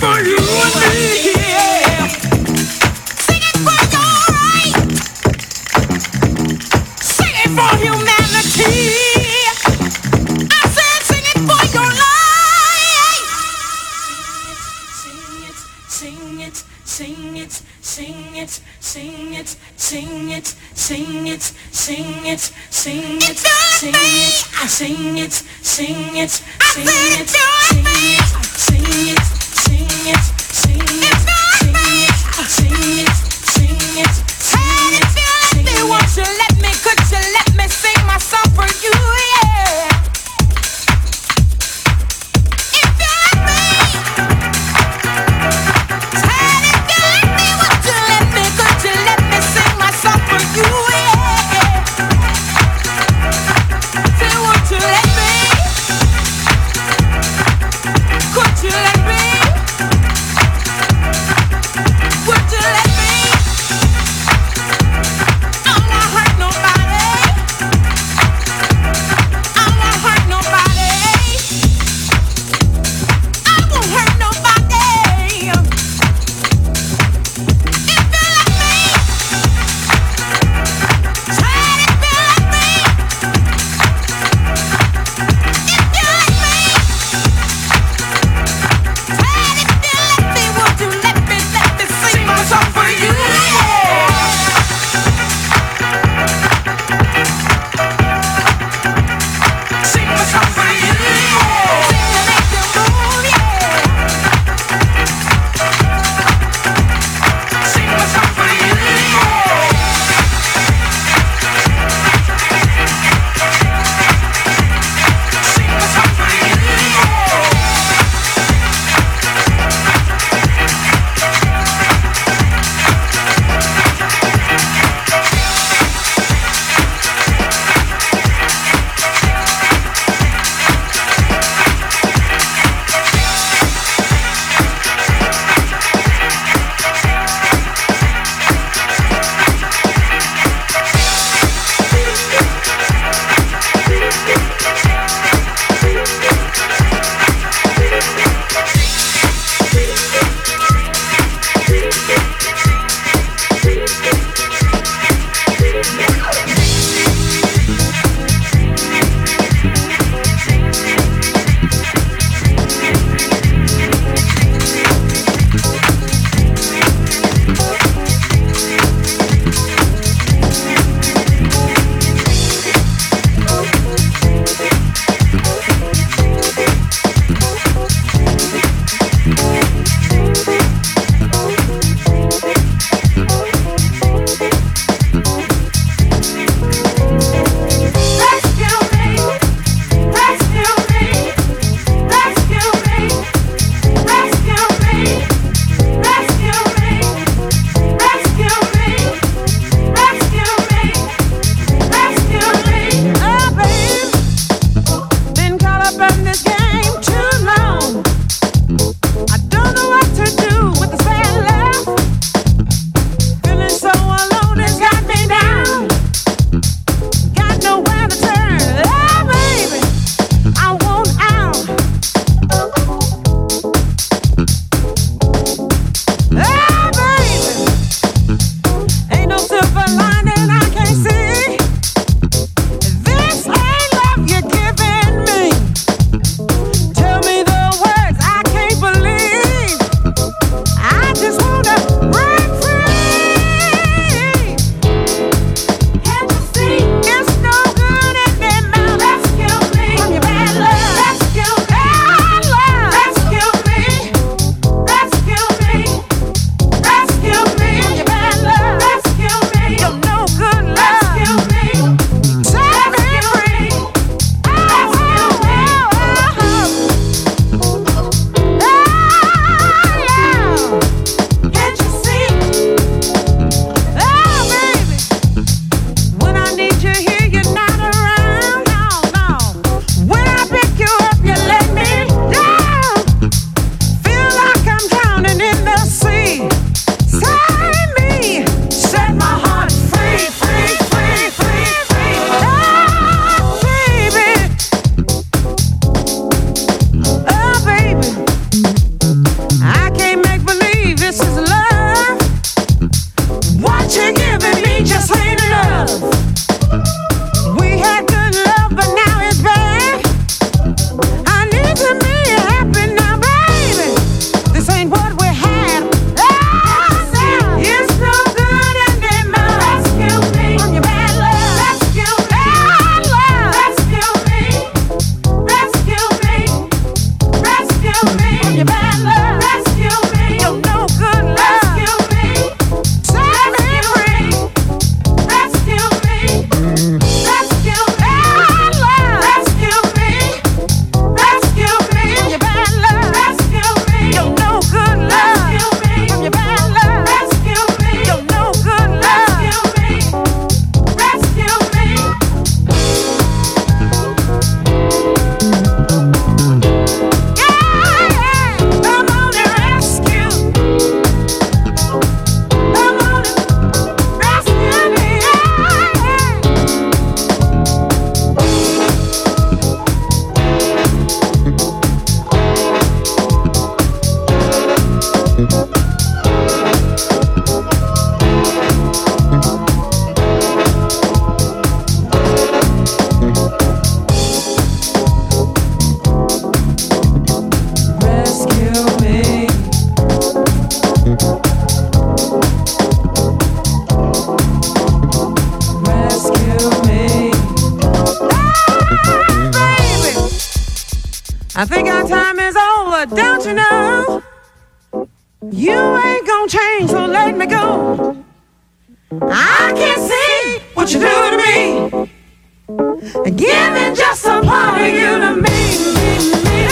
for you and me. Yeah. Sing it for your right. Sing it for humanity. I said sing it for your life. Sing it, sing it, sing it, sing it, sing it, sing it, sing it, sing it, sing it, sing it, sing it, sing it, sing it, sing it, sing it, sing it, sing it, sing it, sing it, sing it. How did you let me? Won't you let me? Could you let me sing my song for you? Yeah. I think our time is over, don't you know? You ain't gonna change, so let me go. I can't see what you do to me, giving just a part of you to me, me, me.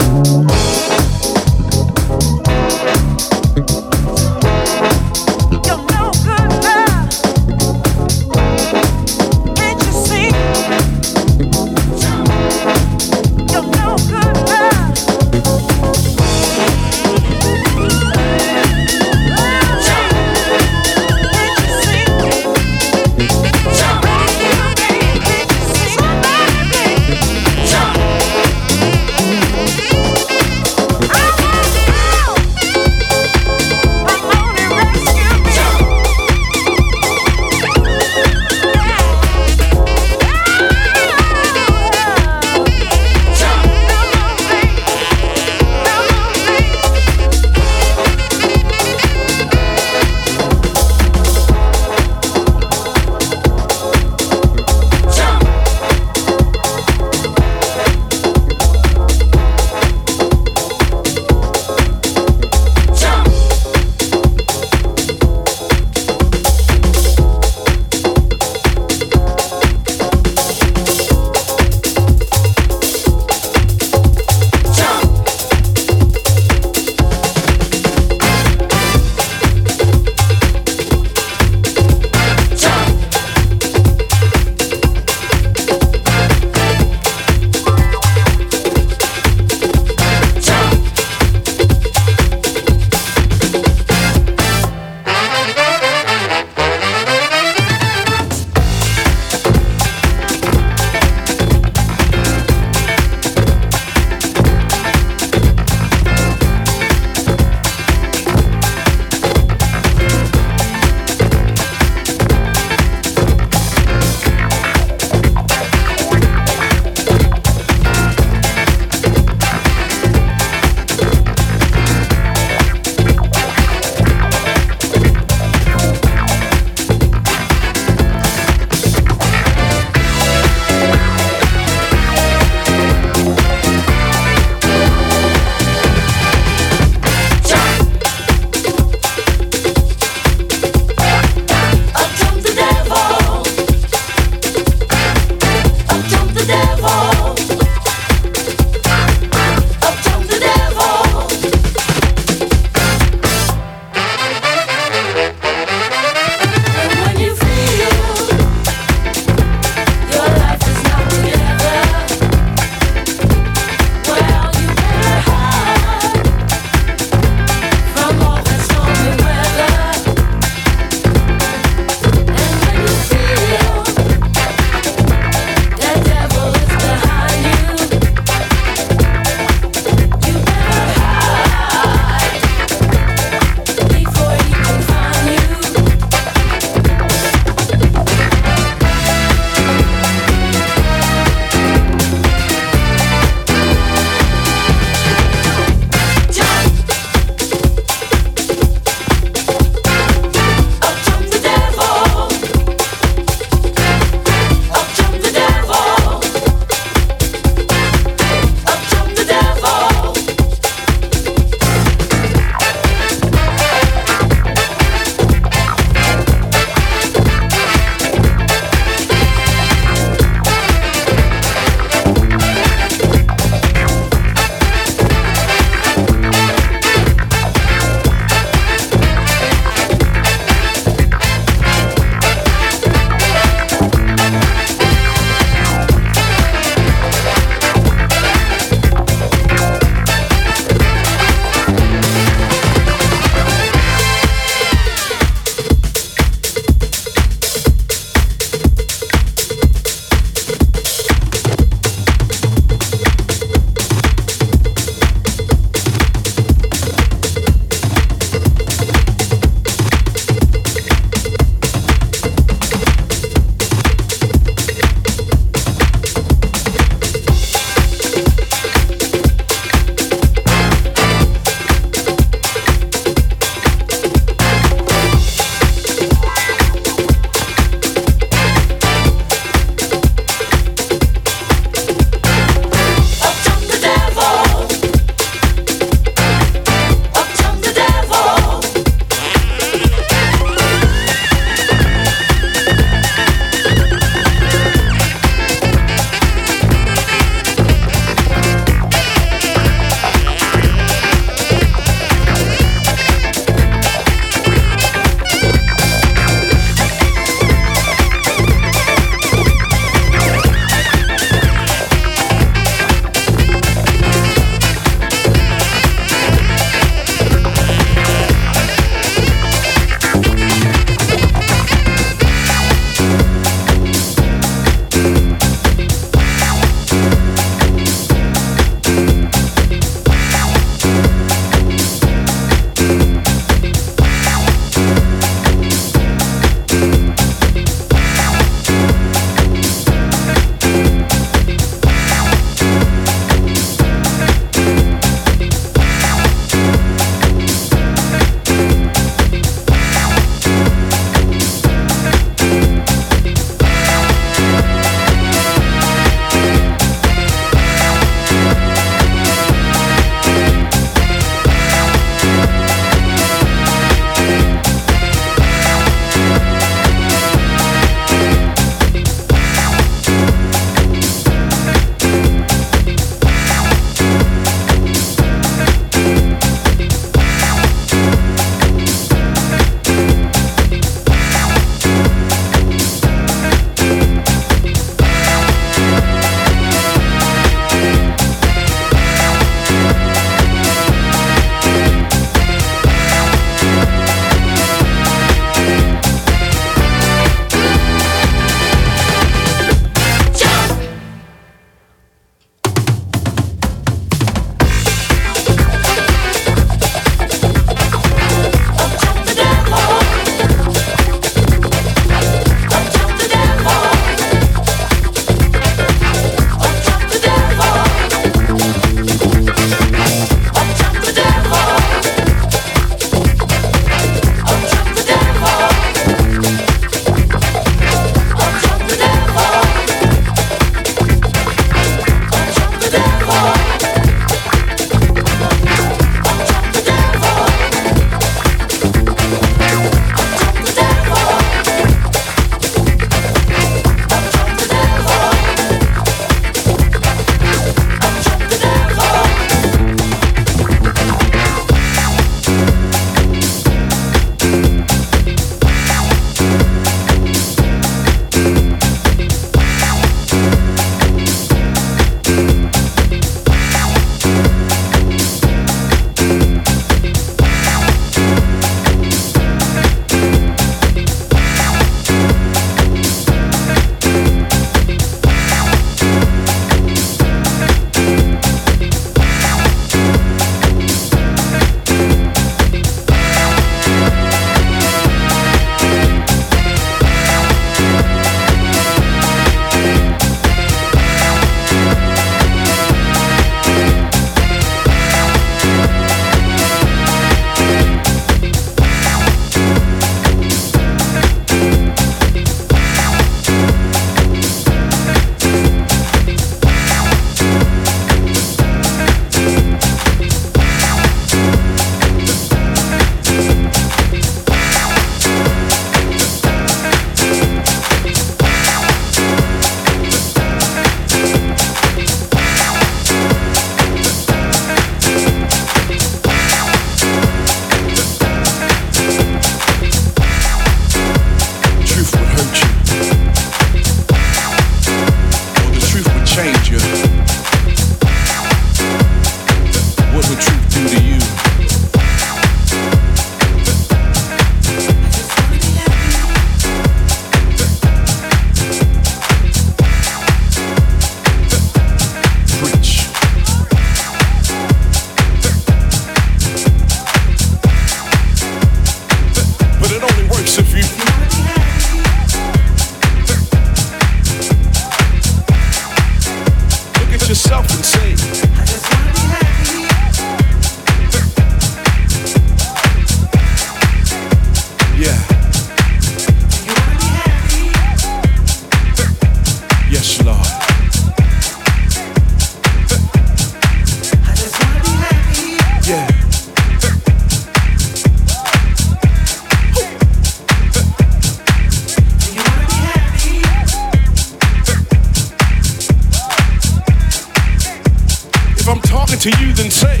closer to you than say.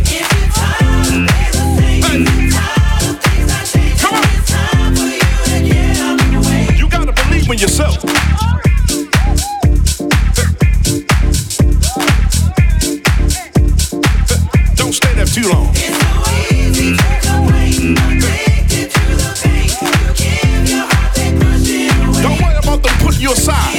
Come on. You gotta believe in yourself. Don't stay there too long. Don't worry about them putting you aside.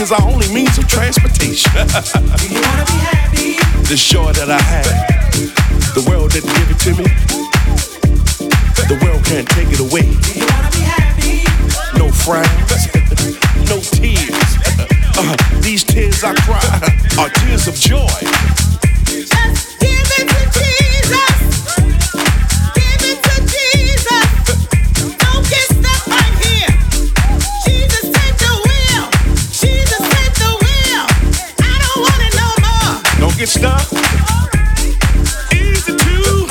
Is our only means of transportation. You wanna be happy? The joy that I had, the world didn't give it to me. The world can't take it away. You wanna be happy? No frowns, no tears. These tears I cry are tears of joy. Just give it to Jesus. Give it to Jesus. Don't get stuck right here. Jesus. Get stuck, easy to,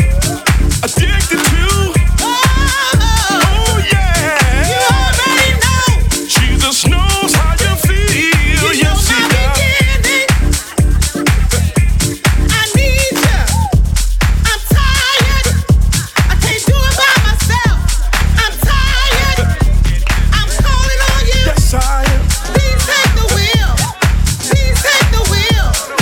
addicted to, oh yeah, you already know, Jesus knows how you feel, you yes he does, I need you, I'm tired, I can't do it by myself, I'm tired, I'm calling on you, yes I am, please take the wheel, I don't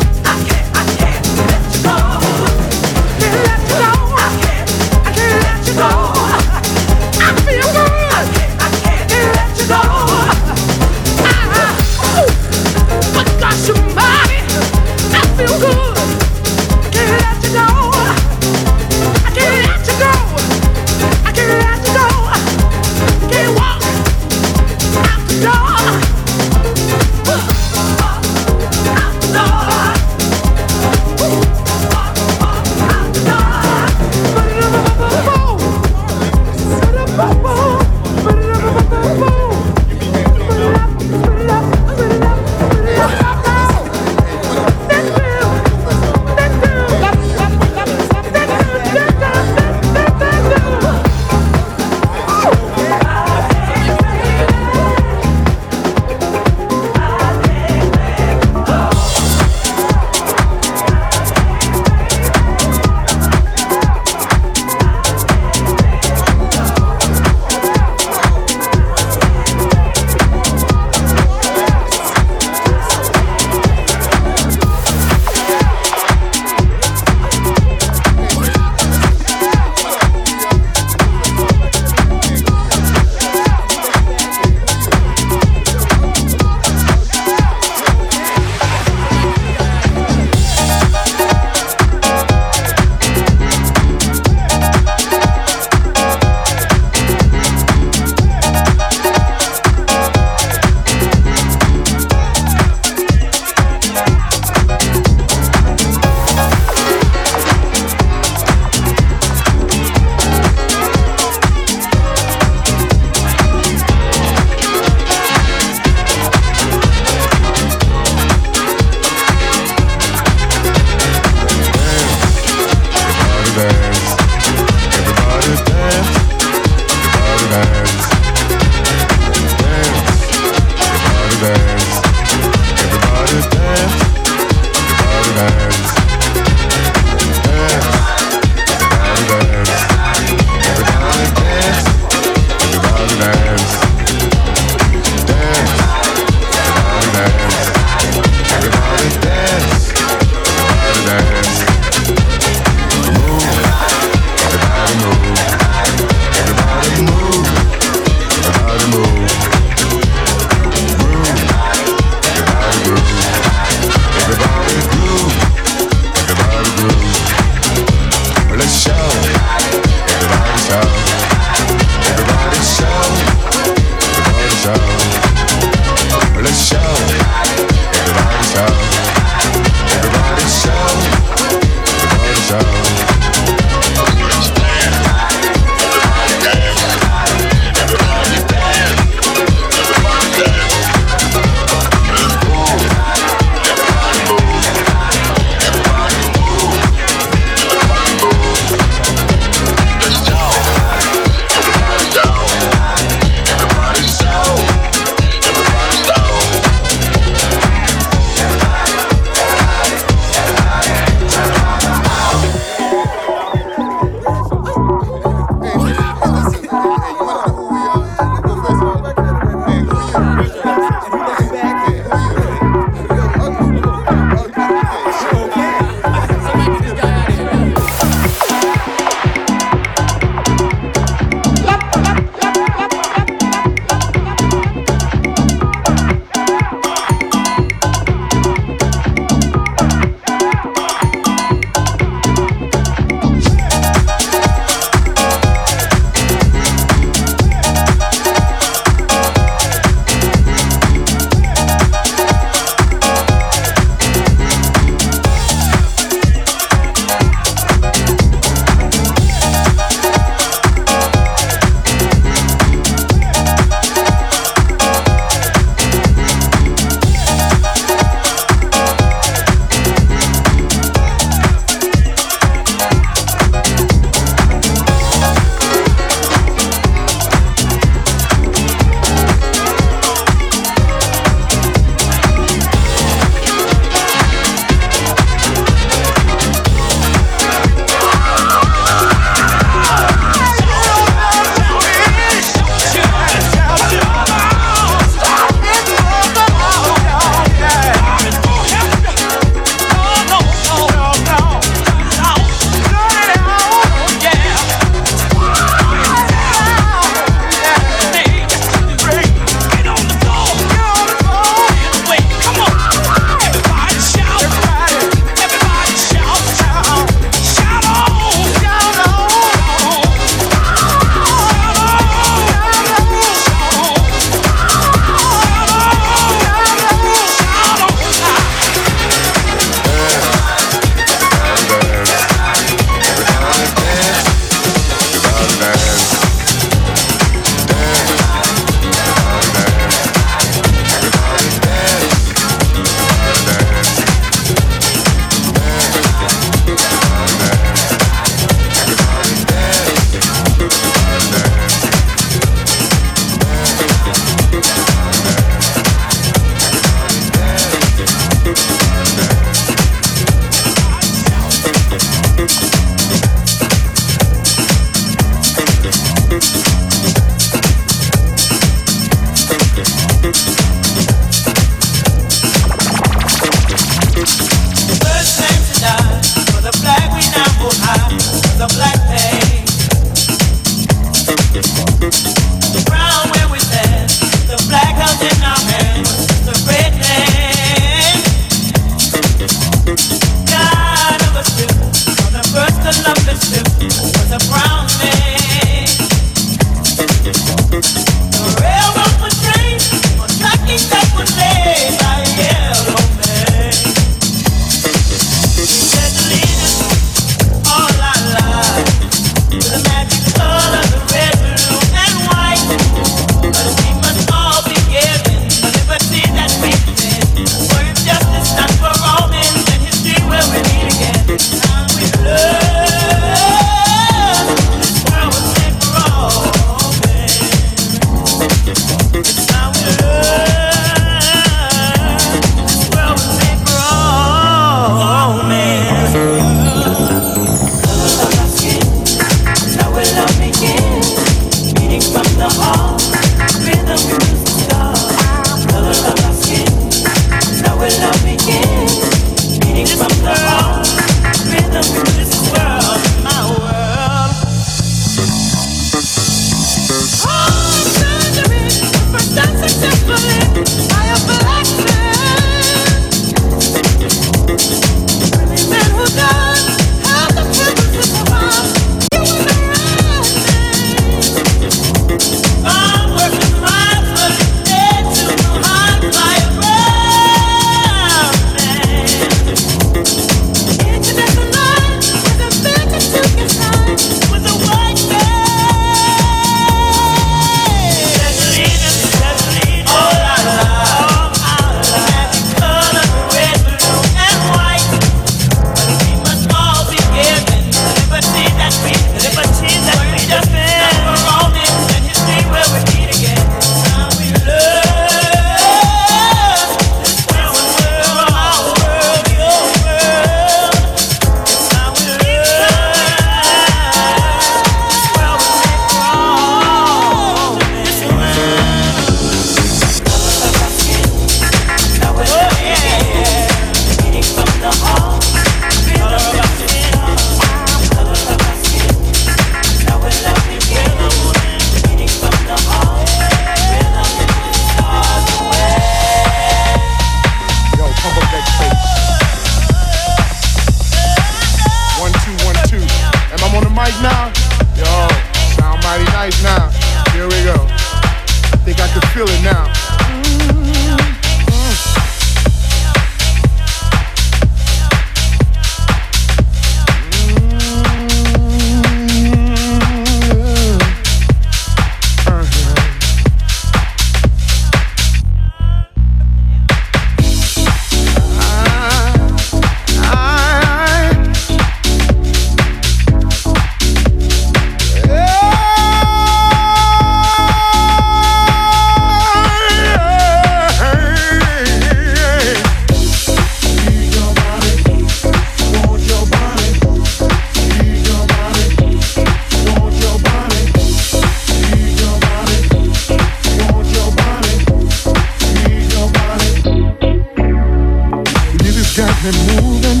it moving,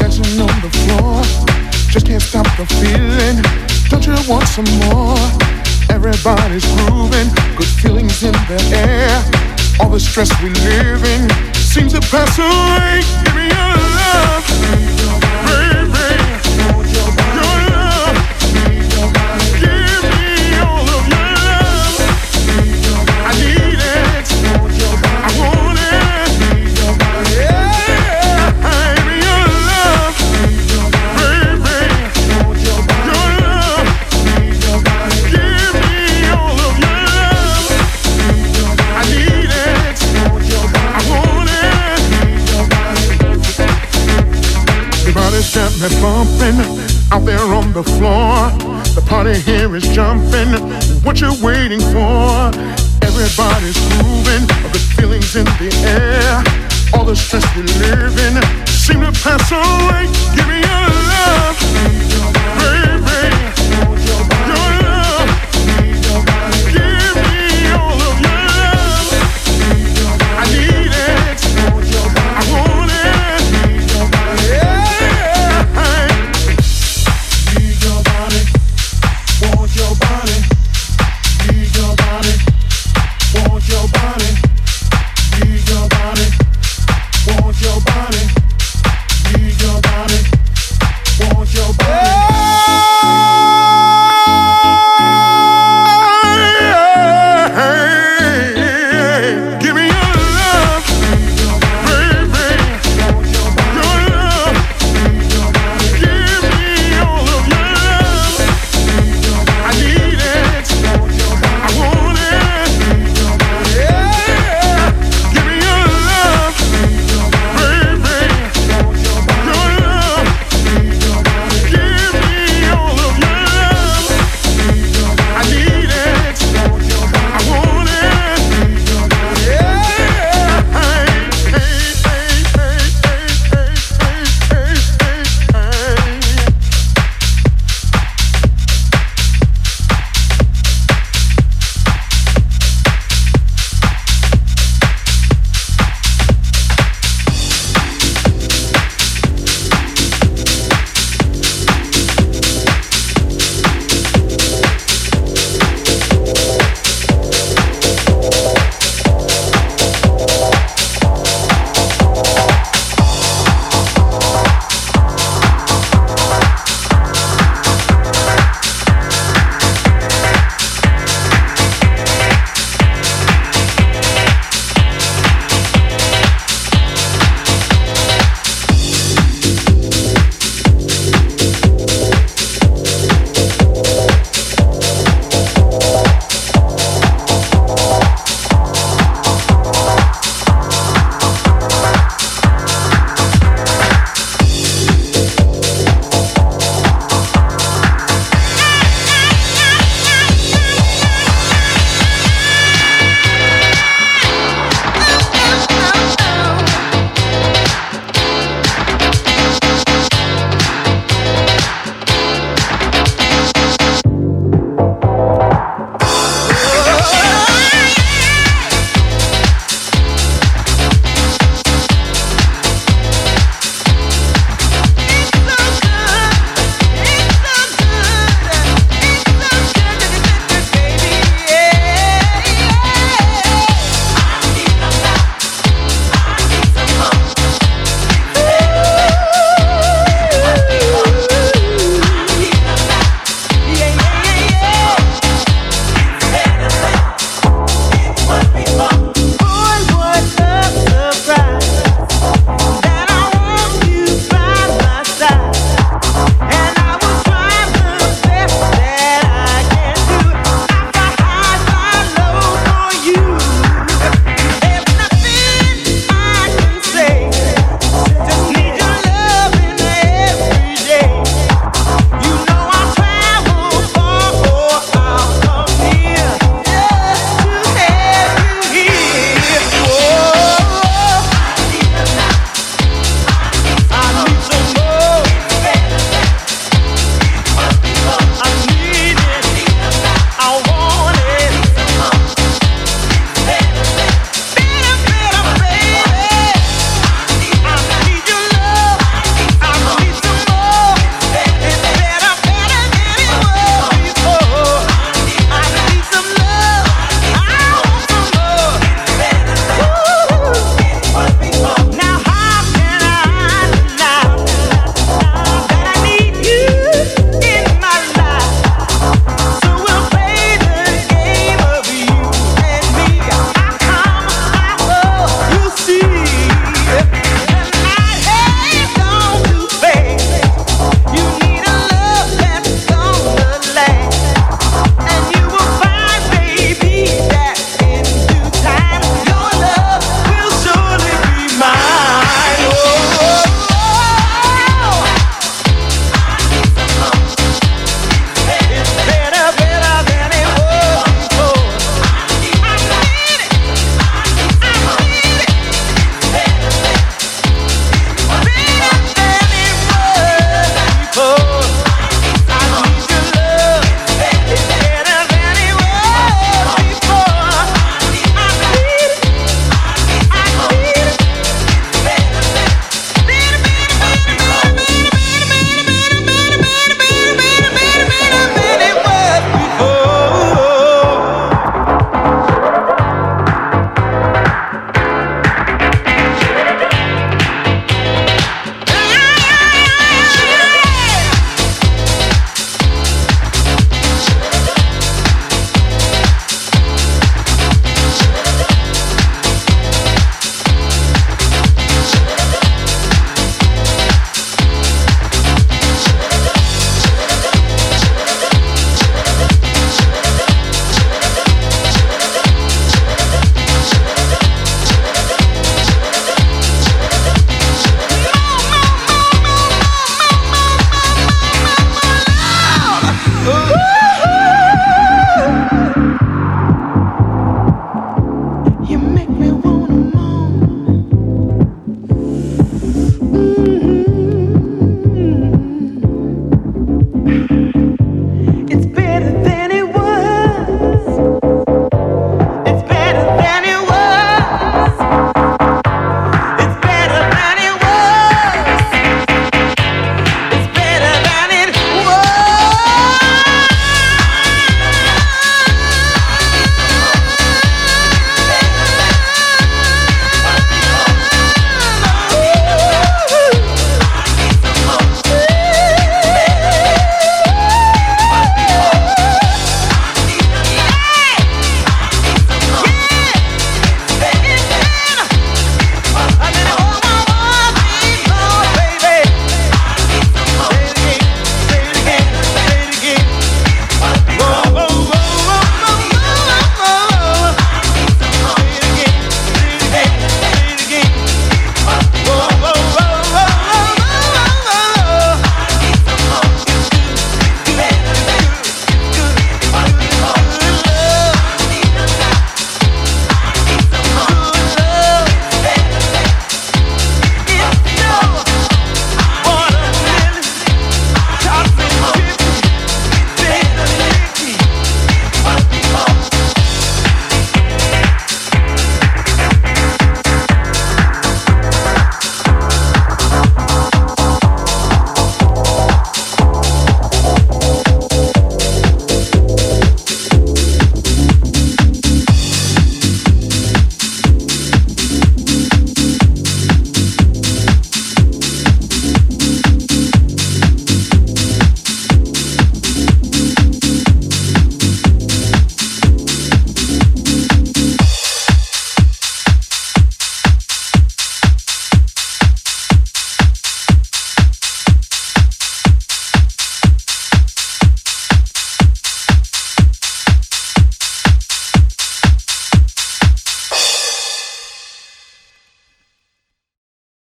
dancing on the floor. Just can't stop the feeling. Don't you want some more? Everybody's grooving, good feelings in the air. All the stress we live in seems to pass away. Give me your love, baby. Your love. Give me all of your love. I need it. I want it. Yeah. Give me your love, baby. Your love. Give me all of your love. I need it. I want it. Everybody's got me bumping out there on the floor. The party here is jumping. What you waiting for? Everybody's grooving. The feelings in the air. All the stress we live in seem to pass away. Give me your love.